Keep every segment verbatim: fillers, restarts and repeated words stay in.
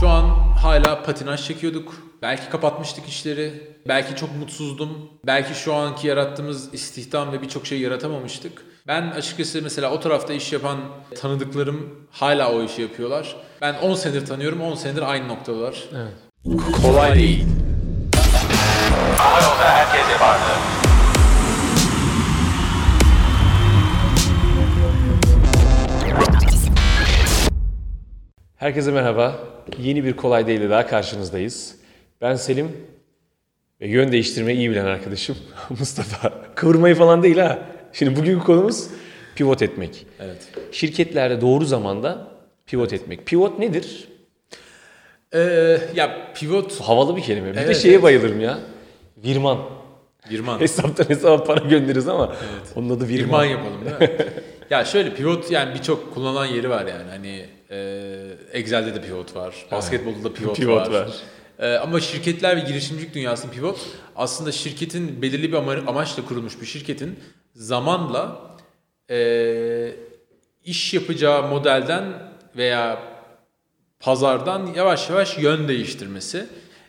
Şu an hala patinaj çekiyorduk. Belki kapatmıştık işleri. Belki çok mutsuzdum. Belki şu anki yarattığımız istihdam ve birçok şey yaratamamıştık. Ben açıkçası mesela o tarafta iş yapan tanıdıklarım hala o işi yapıyorlar. Ben on senedir tanıyorum, on senedir aynı noktadalar. Evet. Kolay değil. Ama yolda herkese vardı. Herkese merhaba. Yeni bir Kolay Değil'le daha karşınızdayız. Ben Selim ve yön değiştirmeyi iyi bilen arkadaşım Mustafa. Kıvırmayı falan değil ha. Şimdi bugünkü konumuz pivot etmek. Evet. Şirketlerde doğru zamanda pivot etmek. Pivot nedir? Ee, ya pivot... Havalı bir kelime. Bir evet, de şeye evet. bayılırım ya. Virman. Virman. Hesaptan hesaba para göndeririz ama evet. onun adı virman. Virman yapalım değil mi? Ya şöyle pivot yani birçok kullanılan yeri var yani. Hani e, Excel'de de pivot var. Basketbolda da pivot, pivot var. var. Ama şirketler ve girişimcilik dünyasının pivot aslında şirketin belirli bir amaçla kurulmuş bir şirketin zamanla e, iş yapacağı modelden veya pazardan yavaş yavaş yön değiştirmesi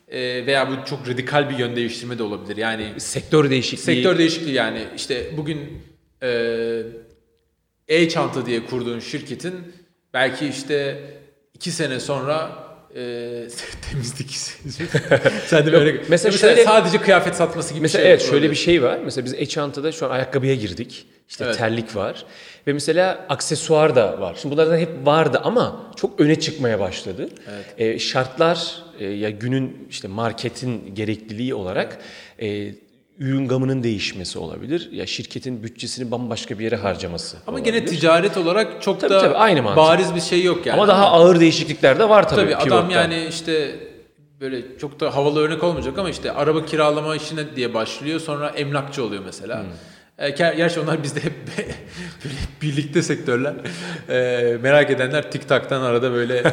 e, veya bu çok radikal bir yön değiştirme de olabilir. Yani sektör değişikliği. Sektör değişikliği yani işte bugün e, e-çanta diye kurduğun şirketin belki işte iki sene sonra Ee, temizlik. Sen de böyle. Mesela, mesela şöyle, sadece kıyafet satması gibi bir şey. Evet, şöyle bir şey var. Mesela biz e-çantada şu an ayakkabıya girdik. İşte evet. terlik var. Ve mesela aksesuar da var. Şimdi bunlardan hep vardı ama çok öne çıkmaya başladı. Evet. Ee, şartlar e, ya günün işte marketin gerekliliği olarak evet. e, ürün gamının değişmesi olabilir. Ya şirketin bütçesini bambaşka bir yere harcaması. Ama olabilir. Gene ticaret olarak çok tabii, da tabii, aynı bariz bir şey yok yani. Ama daha ağır değişiklikler de var tabii. Tabii pivot'tan. Adam yani işte böyle çok da havalı örnek olmayacak ama işte araba kiralama işine diye başlıyor. Sonra emlakçı oluyor mesela. Hmm. E, gerçi onlar bizde hep böyle birlikte sektörler. E, merak edenler TikTok'tan arada böyle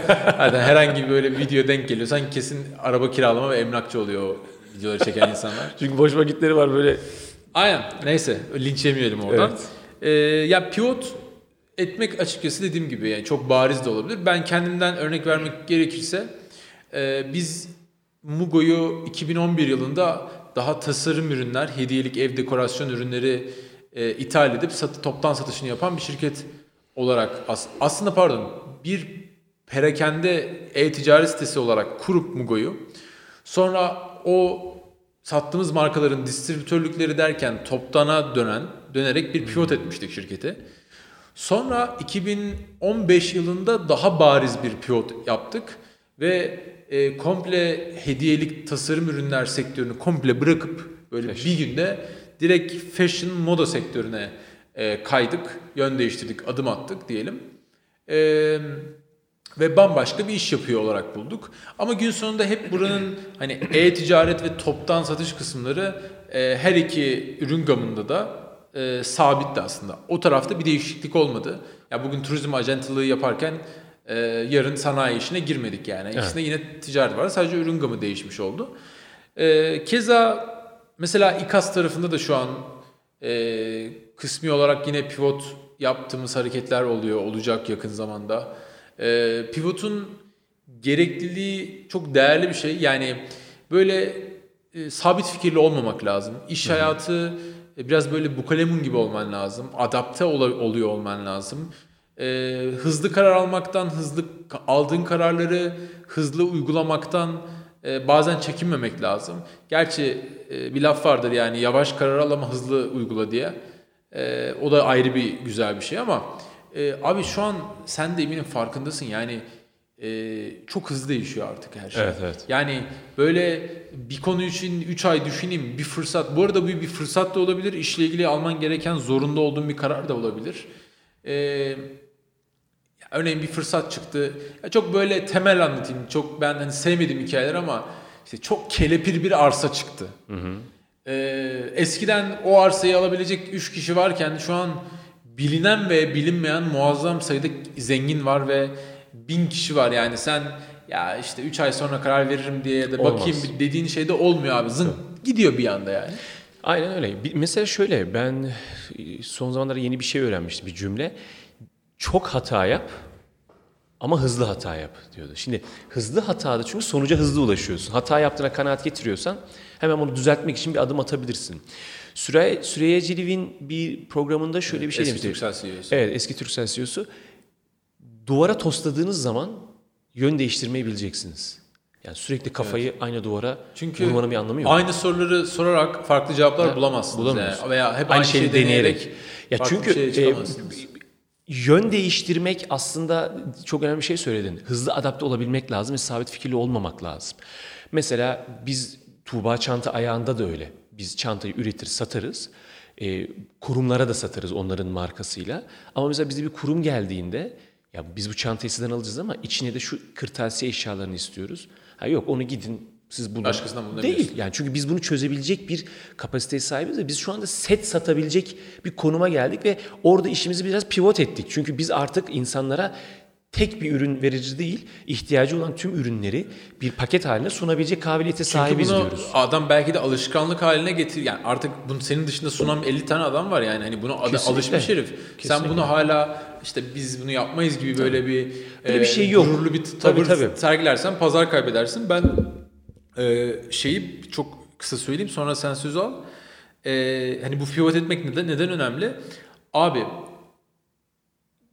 herhangi böyle bir video denk geliyor. Sanki kesin araba kiralama ve emlakçı oluyor videoları çeken insanlar. Çünkü boş vakitleri var böyle. Aynen. Neyse. Linç yemeyelim oradan. Evet. Ee, ya pivot etmek açıkçası dediğim gibi yani çok bariz de olabilir. Ben kendimden örnek vermek gerekirse e, biz Mugo'yu iki bin on bir yılında daha tasarım ürünler, hediyelik ev dekorasyon ürünleri e, ithal edip sat, toptan satışını yapan bir şirket olarak as- aslında pardon bir perakende e-ticaret sitesi olarak kurup Mugo'yu sonra o sattığımız markaların distribütörlükleri derken toptana dönen, dönerek bir pivot etmiştik şirketi. Sonra iki bin on beş yılında daha bariz bir pivot yaptık ve e, komple hediyelik tasarım ürünler sektörünü komple bırakıp böyle fashion. Bir günde direkt fashion moda sektörüne e, kaydık, yön değiştirdik, adım attık diyelim. Evet. Ve bambaşka bir iş yapıyor olarak bulduk. Ama gün sonunda hep buranın hani e-ticaret ve toptan satış kısımları e, her iki ürün gamında da e, sabitti aslında. O tarafta bir değişiklik olmadı. Ya bugün turizm acentılığı yaparken e, yarın sanayi işine girmedik yani. İkisinde evet. yine ticaret var. Sadece ürün gamı değişmiş oldu. E, keza mesela İKAS tarafında da şu an e, kısmi olarak yine pivot yaptığımız hareketler oluyor. Olacak yakın zamanda. E, pivotun gerekliliği çok değerli bir şey. Yani böyle e, sabit fikirli olmamak lazım. İş hayatı e, biraz böyle bukalemun gibi olman lazım. Adapte ol- oluyor olman lazım. E, hızlı karar almaktan, hızlı aldığın kararları hızlı uygulamaktan e, bazen çekinmemek lazım. Gerçi e, bir laf vardır yani yavaş karar al ama hızlı uygula diye. E, o da ayrı bir güzel bir şey ama... Ee, abi şu an sen de eminim farkındasın yani e, çok hızlı değişiyor artık her şey. Evet, evet. Yani böyle bir konu için üç ay düşüneyim bir fırsat. Bu arada bu bir fırsat da olabilir. İşle ilgili alman gereken zorunda olduğun bir karar da olabilir. Ee, örneğin bir fırsat çıktı. Ya çok böyle temel anlatayım. Çok ben hani sevmediğim hikayeler ama işte çok kelepir bir arsa çıktı. Hı hı. Ee, eskiden o arsayı alabilecek üç kişi varken şu an bilinen ve bilinmeyen muazzam sayıda zengin var ve bin kişi var yani sen ya işte üç ay sonra karar veririm diye ya da bakayım olmaz. Dediğin şey de olmuyor abi zın gidiyor bir anda yani. Aynen öyle. Mesela şöyle ben son zamanlarda yeni bir şey öğrenmiştim bir cümle. Çok hata yap Ama hızlı hata yap diyordu. Şimdi hızlı hatada çünkü sonuca hızlı ulaşıyorsun. Hata yaptığına kanaat getiriyorsan hemen onu düzeltmek için bir adım atabilirsin. Süreyya, Süreyya Ciliv'in bir programında şöyle evet, bir şey demişti. Eski Türksel C E O'su. Evet, eski Türksel C E O'su. Duvara tosladığınız zaman yön değiştirmeyi bileceksiniz. Yani sürekli kafayı evet. aynı duvara çünkü vurmanın bir anlamı yok. Aynı soruları sorarak farklı cevaplar ya, bulamazsınız. Yani. Veya hep aynı, aynı şeyi, şeyi deneyerek. deneyerek. Ya çünkü e, yön değiştirmek aslında çok önemli bir şey söyledin. Hızlı adapte olabilmek lazım ve sabit fikirli olmamak lazım. Mesela biz Tuba Çanta ayağında da öyle. Biz çantayı üretir, satarız. E, kurumlara da satarız onların markasıyla. Ama mesela bize bir kurum geldiğinde ya biz bu çantayı sizden alacağız ama içine de şu kırtasiye eşyalarını istiyoruz. Ha yok onu gidin siz bulun. Başkasından bunu değil. Yani çünkü biz bunu çözebilecek bir kapasiteye sahibiz ve biz şu anda set satabilecek bir konuma geldik ve orada işimizi biraz pivot ettik. Çünkü biz artık insanlara tek bir ürün verici değil, ihtiyacı olan tüm ürünleri bir paket haline sunabilecek kabiliyete sahibiz diyoruz. Çünkü bunu adam belki de alışkanlık haline getir. Yani artık bunu senin dışında sunan elli tane adam var yani. Hani buna kesinlikle. Alışmış herif. Kesinlikle. Sen bunu hala işte biz bunu yapmayız gibi böyle tabii. bir böyle e, bir şey yok. Gururlu bir tavır tabii, tabii. sergilersen pazar kaybedersin. Ben e, şeyi çok kısa söyleyeyim sonra sen söz al. E, hani bu pivot etmek neden neden önemli? Abi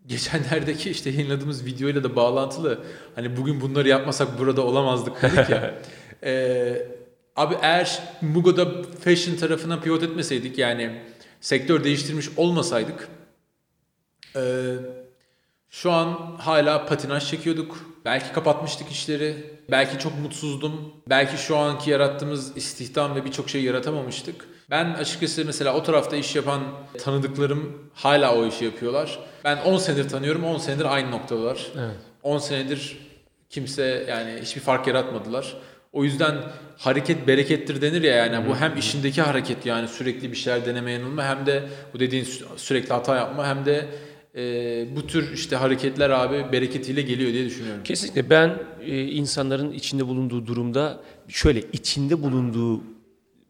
geçenlerdeki işte yayınladığımız videoyla da bağlantılı hani bugün bunları yapmasak burada olamazdık dedik ya. ee, abi eğer Mugo'da fashion tarafına pivot etmeseydik yani sektör değiştirmiş olmasaydık e, şu an hala patinaj çekiyorduk. Belki kapatmıştık işleri. Belki çok mutsuzdum. Belki şu anki yarattığımız istihdam ve birçok şey yaratamamıştık. Ben açıkçası mesela o tarafta iş yapan tanıdıklarım hala o işi yapıyorlar. Ben on senedir tanıyorum, on senedir aynı noktadalar. Evet. on senedir kimse yani hiçbir fark yaratmadılar. O yüzden hareket berekettir denir ya yani hmm. bu hem işindeki hareket yani sürekli bir şeyler deneme yanılma hem de bu dediğin sürekli hata yapma hem de Ee, bu tür işte hareketler abi bereketiyle geliyor diye düşünüyorum. Kesinlikle ben e, insanların içinde bulunduğu durumda şöyle içinde bulunduğu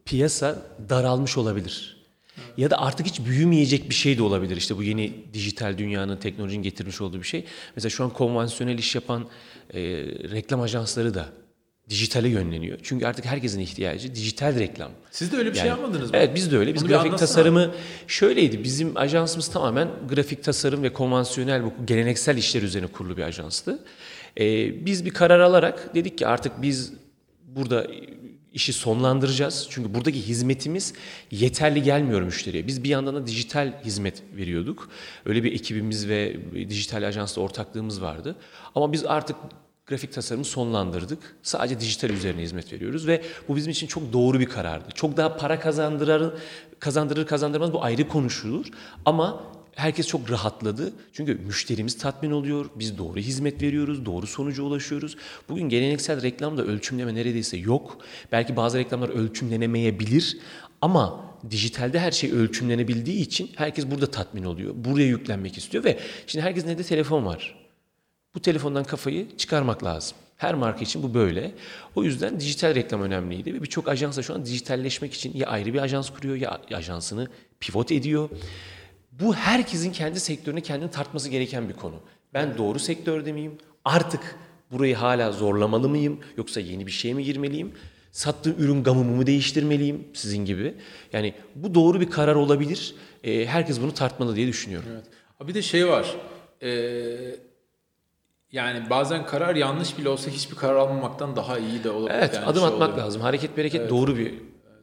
piyasa daralmış olabilir. Evet. Ya da artık hiç büyümeyecek bir şey de olabilir. İşte bu yeni dijital dünyanın teknolojinin getirmiş olduğu bir şey. Mesela şu an konvansiyonel iş yapan e, reklam ajansları da dijitale yönleniyor. Çünkü artık herkesin ihtiyacı dijital reklam. Siz de öyle bir yani, şey yapmadınız mı? Evet biz de öyle. Biz Onu grafik tasarımı abi. şöyleydi. Bizim ajansımız tamamen grafik tasarım ve konvansiyonel bu geleneksel işler üzerine kurulu bir ajanstı. Ee, biz bir karar alarak dedik ki artık biz burada işi sonlandıracağız. Çünkü buradaki hizmetimiz yeterli gelmiyor müşteriye. Biz bir yandan da dijital hizmet veriyorduk. Öyle bir ekibimiz ve dijital ajansla ortaklığımız vardı. Ama biz artık grafik tasarımı sonlandırdık. Sadece dijital üzerine hizmet veriyoruz ve bu bizim için çok doğru bir karardı. Çok daha para kazandırır, kazandırır kazandırmaz bu ayrı konuşulur ama herkes çok rahatladı. Çünkü müşterimiz tatmin oluyor, biz doğru hizmet veriyoruz, doğru sonuca ulaşıyoruz. Bugün geleneksel reklamda ölçümleme neredeyse yok. Belki bazı reklamlar ölçümlenemeyebilir ama dijitalde her şey ölçümlenebildiği için herkes burada tatmin oluyor. Buraya yüklenmek istiyor ve şimdi herkesin elinde telefon var. Bu telefondan kafayı çıkarmak lazım. Her marka için bu böyle. O yüzden dijital reklam önemliydi. Ve birçok ajans da şu an dijitalleşmek için ya ayrı bir ajans kuruyor ya ajansını pivot ediyor. Bu herkesin kendi sektörüne kendini tartması gereken bir konu. Ben doğru sektörde miyim? Artık burayı hala zorlamalı mıyım? Yoksa yeni bir şeye mi girmeliyim? Sattığım ürün gamımı mı değiştirmeliyim sizin gibi? Yani bu doğru bir karar olabilir. E, herkes bunu tartmalı diye düşünüyorum. Evet. Bir de şey var. Eee... Yani bazen karar yanlış bile olsa hiçbir karar almamaktan daha iyi de olabilir. Evet, yani adım şey atmak olur. lazım. Hareket bereket evet. doğru bir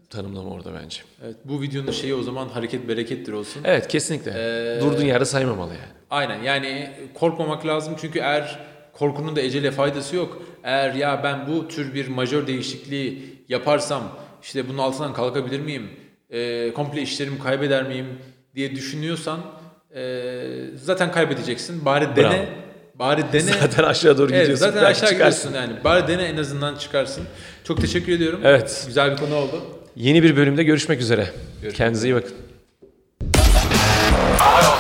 tanımlama orada bence. Evet, bu videonun şeyi o zaman hareket berekettir olsun. Evet, kesinlikle. Ee, Durduğun yerde saymamalı yani. Aynen, yani korkmamak lazım çünkü eğer korkunun da ecele faydası yok. Eğer ya ben bu tür bir majör değişikliği yaparsam işte bunun altından kalkabilir miyim? E, komple işlerimi kaybeder miyim? Diye düşünüyorsan e, zaten kaybedeceksin. Bari dene. Bravo. Bari dene. Zaten aşağı doğru gidiyorsun. Evet, zaten aşağı gidiyorsun yani. Bari dene en azından çıkarsın. Çok teşekkür ediyorum. Evet. Güzel bir konu oldu. Yeni bir bölümde görüşmek üzere. Görüşmek Kendinize iyi bakın.